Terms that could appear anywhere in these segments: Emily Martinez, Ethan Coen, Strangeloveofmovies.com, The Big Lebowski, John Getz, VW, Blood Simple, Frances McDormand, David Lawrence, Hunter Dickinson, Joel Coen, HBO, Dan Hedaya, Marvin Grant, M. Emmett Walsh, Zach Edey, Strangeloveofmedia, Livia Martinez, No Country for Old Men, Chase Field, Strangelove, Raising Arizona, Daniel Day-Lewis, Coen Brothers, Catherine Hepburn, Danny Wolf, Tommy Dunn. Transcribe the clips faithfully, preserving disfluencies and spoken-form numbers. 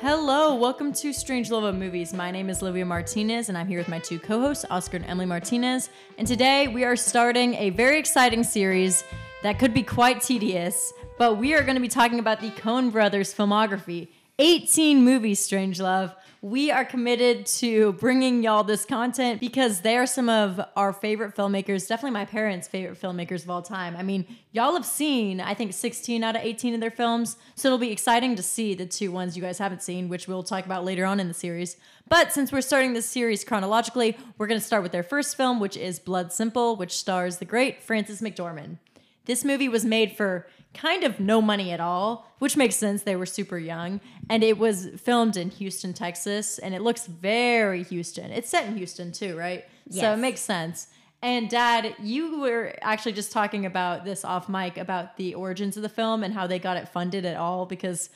Hello, welcome to Strange Love of Movies. My name is Livia Martinez, and I'm here with my two co-hosts, Oscar and Emily Martinez. And today we are starting a very exciting series that could be quite tedious, but we are going to be talking about the Coen Brothers filmography. eighteen movies, Strange Love. We are committed to bringing y'all this content because they are some of our favorite filmmakers, definitely my parents' favorite filmmakers of all time. I mean, y'all have seen, I think, sixteen out of eighteen of their films, so it'll be exciting to see the two ones you guys haven't seen, which we'll talk about later on in the series. But since we're starting this series chronologically, we're going to start with their first film, which is Blood Simple, which stars the great Frances McDormand. This movie was made for kind of no money at all, which makes sense. They were super young. And it was filmed in Houston, Texas, and it looks very Houston. It's set in Houston too, right? Yes. So it makes sense. And Dad, you were actually just talking about this off mic about the origins of the film and how they got it funded at all, because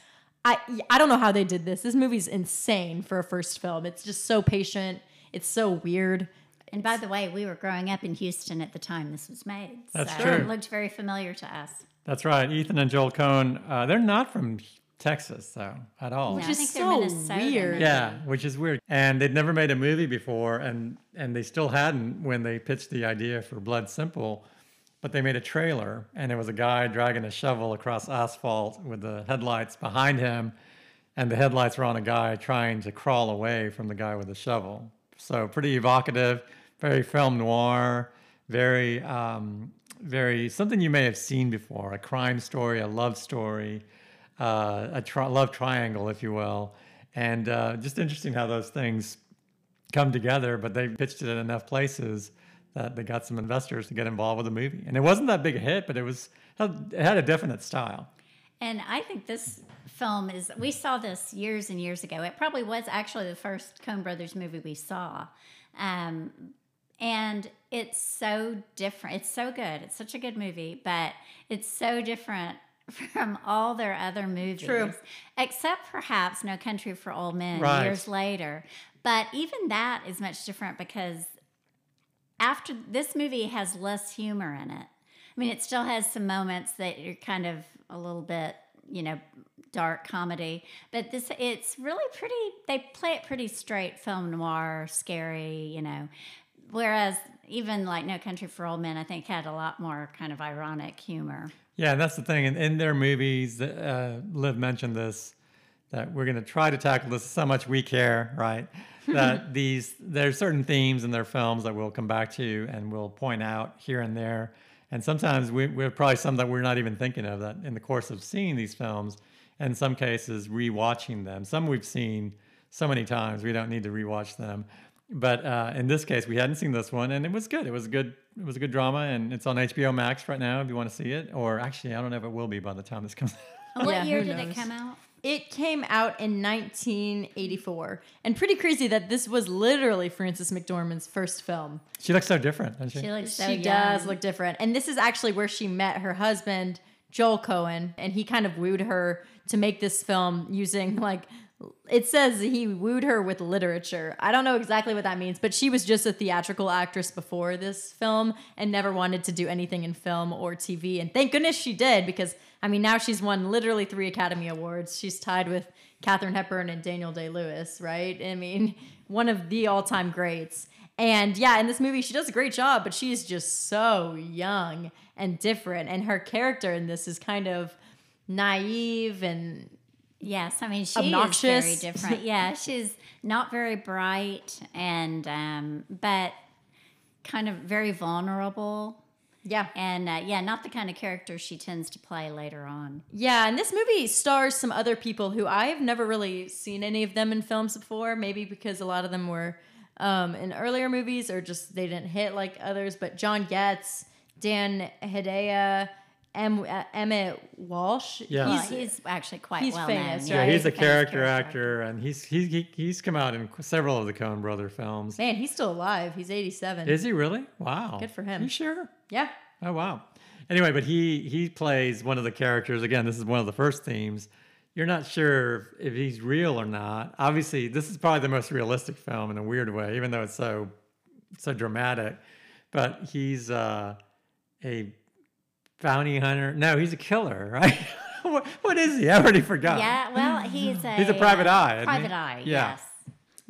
I I don't know how they did this. This movie's insane for a first film. It's just so patient. It's so weird. And by the way, we were growing up in Houston at the time this was made. That's so true. It looked very familiar to us. That's right. Ethan and Joel Coen, uh, they're not from Texas, though, at all. No, which I is think so they're weird. Yeah, which is weird. And they'd never made a movie before, and, and they still hadn't when they pitched the idea for Blood Simple. But they made a trailer, and it was a guy dragging a shovel across asphalt with the headlights behind him, and the headlights were on a guy trying to crawl away from the guy with the shovel. So pretty evocative. Very film noir, very, um, very something you may have seen before, a crime story, a love story, uh, a tri- love triangle, if you will. And uh, just interesting how those things come together, but they pitched it in enough places that they got some investors to get involved with the movie. And it wasn't that big a hit, but it was it had a definite style. And I think this film is, we saw this years and years ago. It probably was actually the first Coen Brothers movie we saw. Um And it's so different. It's so good. It's such a good movie, but it's so different from all their other movies. True. Except perhaps No Country for Old Men right. years later. But even that is much different because after this movie has less humor in it. I mean, it still has some moments that you're kind of a little bit, you know, dark comedy, but this it's really pretty, they play it pretty straight, film noir, scary, you know. Whereas even like No Country for Old Men, I think had a lot more kind of ironic humor. Yeah, and that's the thing. In, in their movies, uh, Liv mentioned this, that we're going to try to tackle this so much we care, right? That these there's certain themes in their films that we'll come back to and we'll point out here and there. And sometimes we, we're probably some that we're not even thinking of that in the course of seeing these films, in some cases rewatching them. Some we've seen so many times we don't need to rewatch them. But uh, in this case, we hadn't seen this one, and it was good. It was good. It was a good drama, and it's on H B O Max right now if you want to see it. Or actually, I don't know if it will be by the time this comes out. What yeah, year did knows? It come out? It came out in nineteen eighty-four. And pretty crazy that this was literally Frances McDormand's first film. She looks so different, doesn't she? She looks so She young. does look different. And this is actually where she met her husband, Joel Coen, and he kind of wooed her to make this film using, like, it says he wooed her with literature. I don't know exactly what that means, but she was just a theatrical actress before this film and never wanted to do anything in film or T V. And thank goodness she did, because, I mean, now she's won literally three Academy Awards. She's tied with Catherine Hepburn and Daniel Day-Lewis, right? I mean, one of the all-time greats. And yeah, in this movie, she does a great job, but she's just so young and different. And her character in this is kind of naive and... Yes, I mean, she Obnoxious. is very different. Yeah, she's not very bright and, um, but kind of very vulnerable. Yeah. And uh, yeah, not the kind of character she tends to play later on. Yeah, and this movie stars some other people who I've never really seen any of them in films before, maybe because a lot of them were um, in earlier movies or just they didn't hit like others. But John Getz, Dan Hedaya, M. Uh, Emmett Walsh. Yeah, he's, he's actually quite he's well famous, known. Right? Yeah, he's a character, character actor, and he's he's he, he's come out in several of the Coen Brother films. Man, he's still alive. He's eighty-seven. Is he really? Wow. Good for him. You sure? Yeah. Oh wow. Anyway, but he he plays one of the characters. Again, this is one of the first themes. You're not sure if he's real or not. Obviously, this is probably the most realistic film in a weird way, even though it's so so dramatic. But he's uh, a bounty hunter. No, he's a killer, right? what, what is he? I already forgot. Yeah, well, he's a... He's a private uh, eye. Private he? eye, yeah. yes.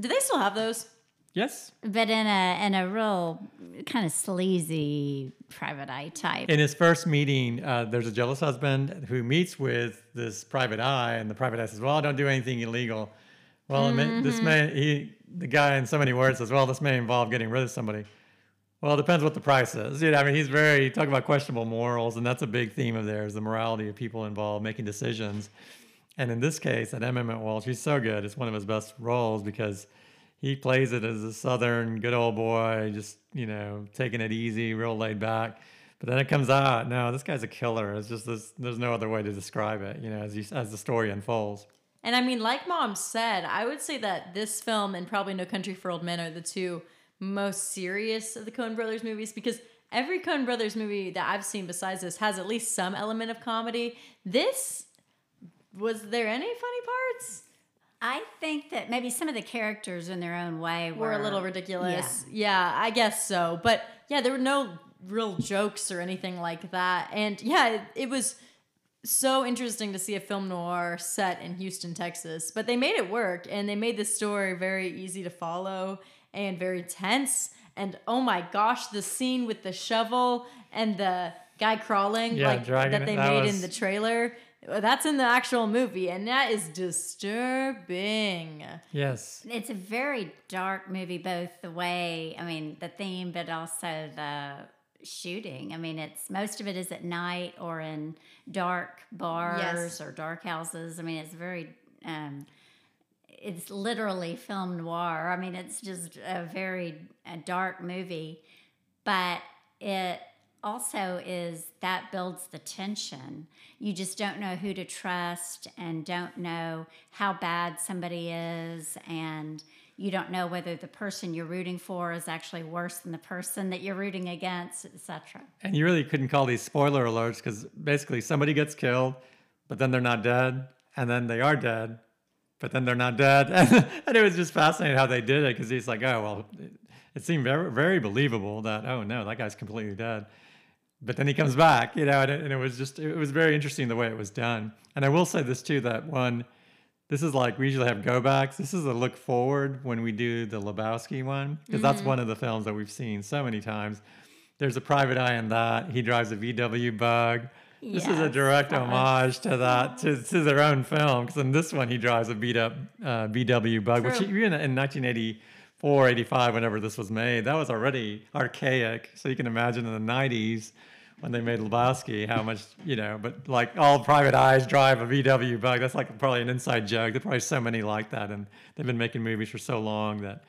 Do they still have those? Yes. But in a in a real kind of sleazy private eye type. In his first meeting, uh, there's a jealous husband who meets with this private eye, and the private eye says, well, don't do anything illegal. Well, mm-hmm. this may... He, the guy in so many words says, well, this may involve getting rid of somebody. Well, it depends what the price is. You know, I mean, he's very... Talk about questionable morals, and that's a big theme of theirs, the morality of people involved making decisions. And in this case, at M. Emmett Walsh, he's so good. It's one of his best roles because... He plays it as a Southern good old boy, just, you know, taking it easy, real laid back. But then it comes out, no, this guy's a killer. It's just this, there's no other way to describe it, you know, as, you, as the story unfolds. And I mean, like Mom said, I would say that this film and probably No Country for Old Men are the two most serious of the Coen Brothers movies, because every Coen Brothers movie that I've seen besides this has at least some element of comedy. This, was there any funny parts? I think that maybe some of the characters in their own way were, were a little ridiculous. Yeah. yeah, I guess so. But yeah, there were no real jokes or anything like that. And yeah, it, it was so interesting to see a film noir set in Houston, Texas. But they made it work, and they made the story very easy to follow and very tense. And oh my gosh, the scene with the shovel and the guy crawling yeah, like, that they it, that made was... in the trailer. That's in the actual movie, and that is disturbing. Yes. It's a very dark movie, both the way, I mean, the theme, but also the shooting. I mean, it's most of it is at night or in dark bars yes. or dark houses. I mean, it's very, um, it's literally film noir. I mean, it's just a very a dark movie, but it also is that builds the tension. You just don't know who to trust and don't know how bad somebody is, and you don't know whether the person you're rooting for is actually worse than the person that you're rooting against, et cetera. And you really couldn't call these spoiler alerts, because basically somebody gets killed, but then they're not dead, and then they are dead, but then they're not dead. And it was just fascinating how they did it, because he's like, oh, well, it seemed very, very believable that, oh, no, that guy's completely dead. But then he comes back, you know, and it, and it was just, it was very interesting the way it was done. And I will say this too, that one, this is like, we usually have go backs. This is a look forward when we do the Lebowski one, because mm-hmm. that's one of the films that we've seen so many times. There's a private eye in that. He drives a V W bug. Yes. This is a direct homage to that, to, to their own film. Because in this one, he drives a beat up uh, V W bug, True. which he, in, in nineteen eighty-four, eighty-five, whenever this was made, that was already archaic. So you can imagine in the nineties, when they made Lebowski, how much, you know, but like all private eyes drive a V W bug. That's like probably an inside joke. There's probably so many like that. And they've been making movies for so long that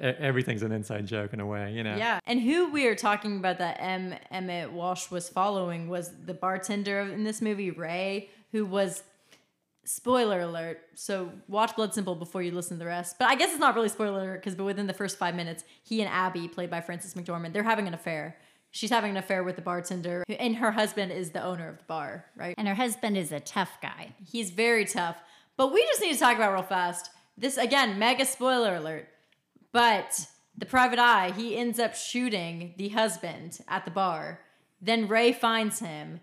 everything's an inside joke in a way, you know? Yeah. And who we are talking about that M. Emmett Walsh was following was the bartender in this movie, Ray, who was, spoiler alert, so watch Blood Simple before you listen to the rest. But I guess it's not really spoiler alert, because within the first five minutes, he and Abby, played by Frances McDormand, they're having an affair. She's having an affair with the bartender, and her husband is the owner of the bar, right? And her husband is a tough guy. He's very tough. But we just need to talk about real fast. This, again, mega spoiler alert. But the private eye, he ends up shooting the husband at the bar. Then Ray finds him.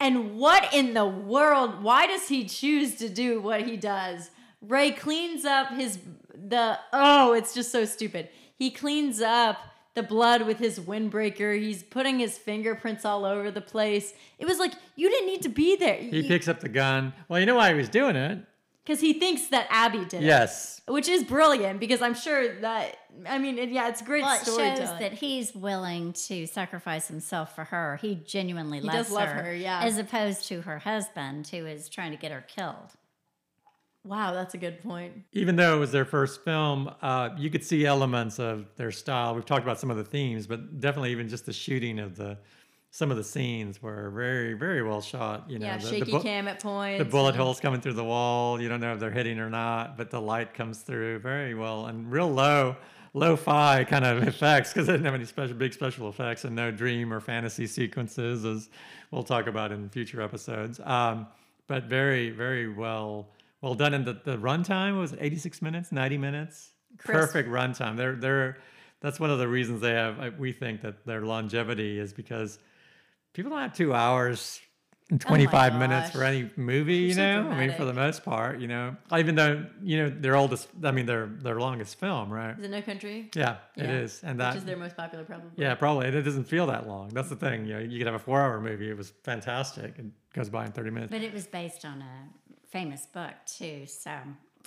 And what in the world? Why does he choose to do what he does? Ray cleans up his, the, oh, it's just so stupid. He cleans up the blood with his windbreaker. He's putting his fingerprints all over the place. It was like, you didn't need to be there. He, he picks up the gun. Well, you know why he was doing it? Because he thinks that Abby did yes. it. Yes. Which is brilliant, because I'm sure that, I mean, it, yeah, it's great well, storytelling. It shows that he's willing to sacrifice himself for her. He genuinely he loves her. He does love her, yeah. As opposed to her husband, who is trying to get her killed. Wow, that's a good point. Even though it was their first film, uh, you could see elements of their style. We've talked about some of the themes, but definitely even just the shooting of the, some of the scenes were very, very well shot. You know, yeah, the, shaky the bu- cam at points. The bullet holes coming through the wall. You don't know if they're hitting or not, but the light comes through very well, and real low, lo-fi kind of effects, because they didn't have any special, big special effects, and no dream or fantasy sequences, as we'll talk about in future episodes. Um, but very, very well. Well done, and the, the runtime was eighty-six minutes, ninety minutes. Crisp. Perfect runtime. They're they're that's one of the reasons they have. We think that their longevity is because people don't have two hours twenty-five oh minutes for any movie, you know? Dramatic. I mean, for the most part, you know, even though, you know, their oldest, I mean, their their longest film, right? Is it No Country? Yeah, yeah. It is. And that, which is their most popular, probably. Yeah, probably. It doesn't feel that long. That's the thing. You know, you could have a four-hour movie. It was fantastic. It goes by in thirty minutes. But it was based on a famous book, too. So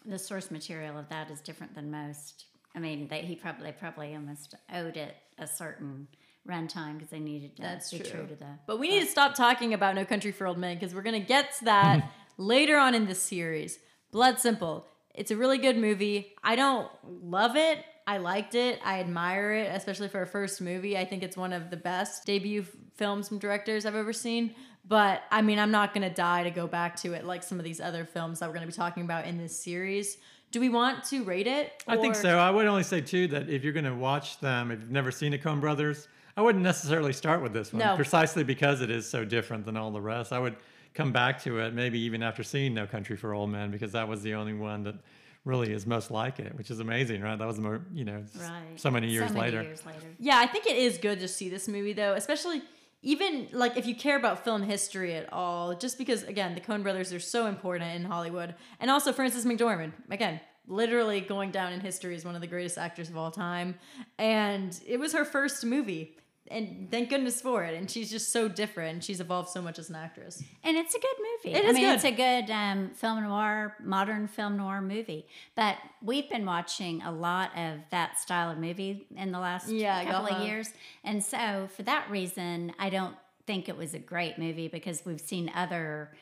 the source material of that is different than most. I mean, they, he probably, they probably almost owed it a certain runtime because they needed to That's be true. true to that. But we need to stop talking about No Country for Old Men because we're going to get to that later on in this series. Blood Simple. It's a really good movie. I don't love it. I liked it. I admire it, especially for a first movie. I think it's one of the best debut f- films from directors I've ever seen. But, I mean, I'm not going to die to go back to it like some of these other films that we're going to be talking about in this series. Do we want to rate it? Or? I think so. I would only say, too, that if you're going to watch them, if you've never seen a Coen Brothers, I wouldn't necessarily start with this one, no. precisely because it is so different than all the rest. I would come back to it maybe even after seeing No Country for Old Men because that was the only one that really is most like it, which is amazing, right? That was, more, you know, right. so many, years, so many later. years later. Yeah, I think it is good to see this movie, though, especially even like if you care about film history at all, just because, again, the Coen brothers are so important in Hollywood. And also Frances McDormand, again, literally going down in history as one of the greatest actors of all time. And it was her first movie. And thank goodness for it. And she's just so different. And she's evolved so much as an actress. And it's a good movie. It is I mean, good. It's a good um, film noir, modern film noir movie. But we've been watching a lot of that style of movie in the last yeah, couple uh-huh. of years. And so for that reason, I don't think it was a great movie because we've seen other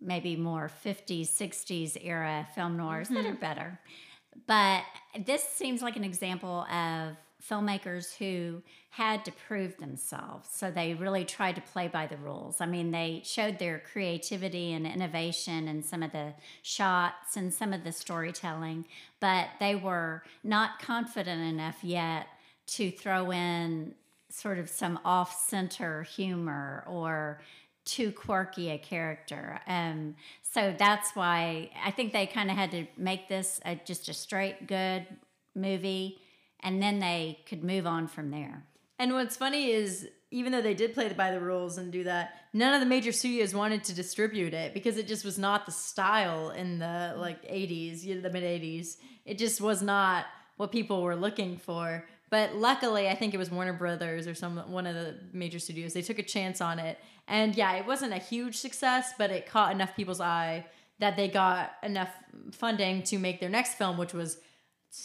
maybe more fifties, sixties era film noirs mm-hmm. that are better. But this seems like an example of filmmakers who had to prove themselves. So they really tried to play by the rules. I mean, they showed their creativity and innovation in some of the shots and some of the storytelling, but they were not confident enough yet to throw in sort of some off-center humor or too quirky a character. Um, so that's why I think they kind of had to make this a, just a straight good movie. And then they could move on from there. And what's funny is, even though they did play by the rules and do that, none of the major studios wanted to distribute it because it just was not the style in the like eighties, you know, the mid-eighties. It just was not what people were looking for. But luckily, I think it was Warner Brothers or some one of the major studios. They took a chance on it. And yeah, it wasn't a huge success, but it caught enough people's eye that they got enough funding to make their next film, which was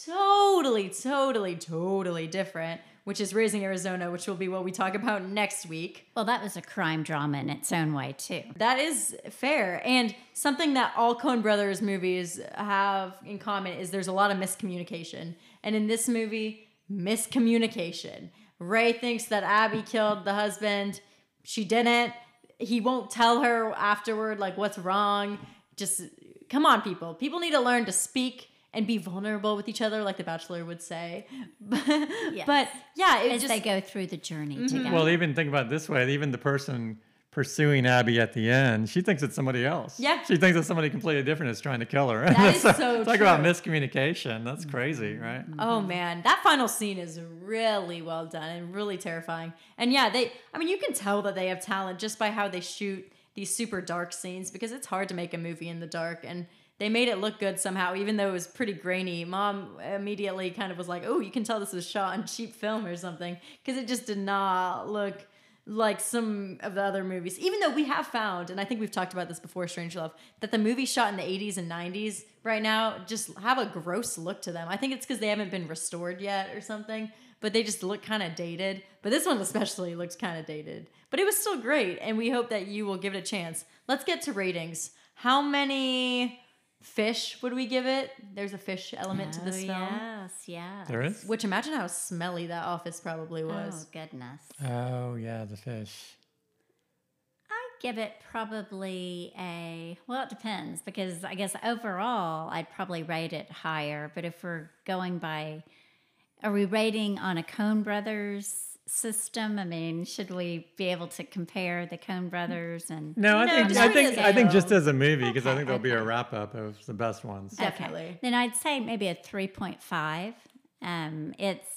totally, totally, totally different, which is Raising Arizona, which will be what we talk about next week. Well, that was a crime drama in its own way, too. That is fair. And something that all Coen Brothers movies have in common is there's a lot of miscommunication. And in this movie, miscommunication. Ray thinks that Abby killed the husband. She didn't. He won't tell her afterward, like, what's wrong. Just, come on, people. People need to learn to speak and be vulnerable with each other, like The Bachelor would say. But, yes. but yeah, it as just, they go through the journey mm-hmm. together. Well, even think about it this way: even the person pursuing Abby at the end, she thinks it's somebody else. Yeah, she thinks that somebody completely different is trying to kill her. That is so, so true. Talk about miscommunication. That's crazy, right? Oh man, that final scene is really well done and really terrifying. And yeah, they—I mean, you can tell that they have talent just by how they shoot these super dark scenes because it's hard to make a movie in the dark and. They made it look good somehow, even though it was pretty grainy. Mom immediately kind of was like, oh, you can tell this was shot on cheap film or something, because it just did not look like some of the other movies. Even though we have found, and I think we've talked about this before, Strangelove, that the movies shot in the eighties and nineties right now just have a gross look to them. I think it's because they haven't been restored yet or something, but they just look kind of dated. But this one especially looks kind of dated. But it was still great, and we hope that you will give it a chance. Let's get to ratings. How many fish would we give it? There's a fish element oh, to this film. Yes, yes. There is? Which, imagine how smelly that office probably was. Oh, goodness. Oh, yeah, the fish. I give it probably a, well, it depends, because I guess overall I'd probably rate it higher, but if we're going by, are we rating on a Coen Brothers system? I mean, should we be able to compare the Coen Brothers and no I no, think I think I think just as a movie because okay, I think there'll okay. be a wrap up of the best ones. Definitely. Okay. Then I'd say maybe a three point five. Um, it's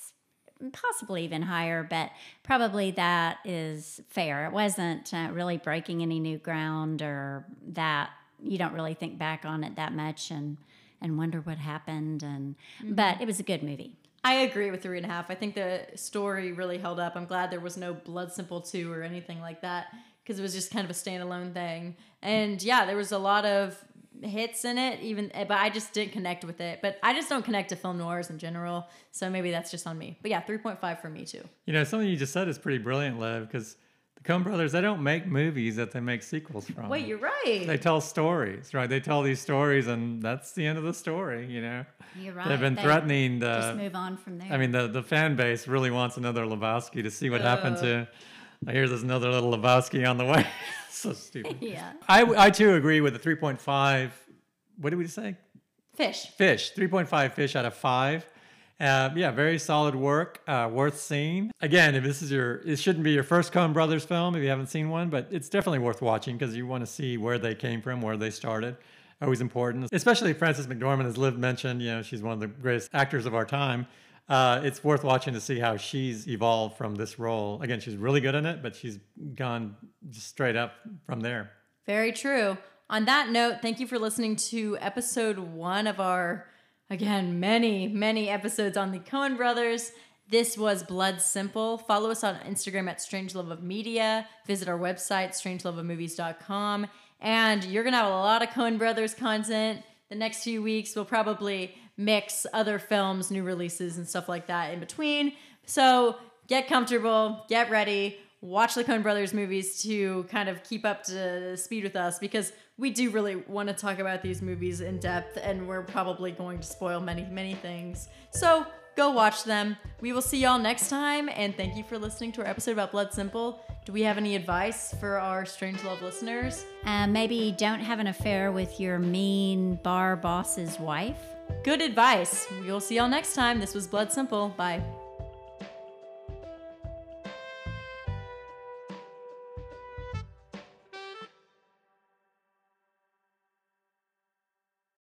possibly even higher, but probably that is fair. It wasn't uh, really breaking any new ground, or that you don't really think back on it that much and and wonder what happened. And mm-hmm. But it was a good movie. I agree with three and a half. I think the story really held up. I'm glad there was no Blood Simple two or anything like that, because it was just kind of a standalone thing. And yeah, there was a lot of hits in it, even, but I just didn't connect with it. But I just don't connect to film noirs in general, so maybe that's just on me. But yeah, three point five for me too. You know, something you just said is pretty brilliant, Lev, because the Coen brothers, they don't make movies that they make sequels from. Wait, you're right. They tell stories, right? They tell these stories, and that's the end of the story, you know? You're right. They've been they threatening the... Just move on from there. I mean, the, the fan base really wants another Lebowski to see what oh. happened to... Here's there's another little Lebowski on the way. So stupid. Yeah. I, I too agree with the three point five. What did we say? Fish. Fish. three point five fish out of five. Uh, yeah, very solid work. Uh, worth seeing. Again, if this is your, it shouldn't be your first Coen Brothers film if you haven't seen one, but it's definitely worth watching because you want to see where they came from, where they started. Always important, especially Frances McDormand, as Liv mentioned. You know, she's one of the greatest actors of our time. Uh, it's worth watching to see how she's evolved from this role. Again, she's really good in it, but she's gone just straight up from there. Very true. On that note, thank you for listening to episode one of our, again, many, many episodes on the Coen Brothers. This was Blood Simple. Follow us on Instagram at Strange Love of Media. Visit our website, Strange Love of Movies dot com. And you're going to have a lot of Coen Brothers content. The next few weeks, we'll probably mix other films, new releases, and stuff like that in between. So get comfortable, get ready, watch the Coen Brothers movies to kind of keep up to speed with us, because we do really want to talk about these movies in depth, and we're probably going to spoil many, many things. So go watch them. We will see y'all next time, and thank you for listening to our episode about Blood Simple. Do we have any advice for our Strange Love listeners? Uh, maybe don't have an affair with your mean bar boss's wife. Good advice. We'll see y'all next time. This was Blood Simple. Bye.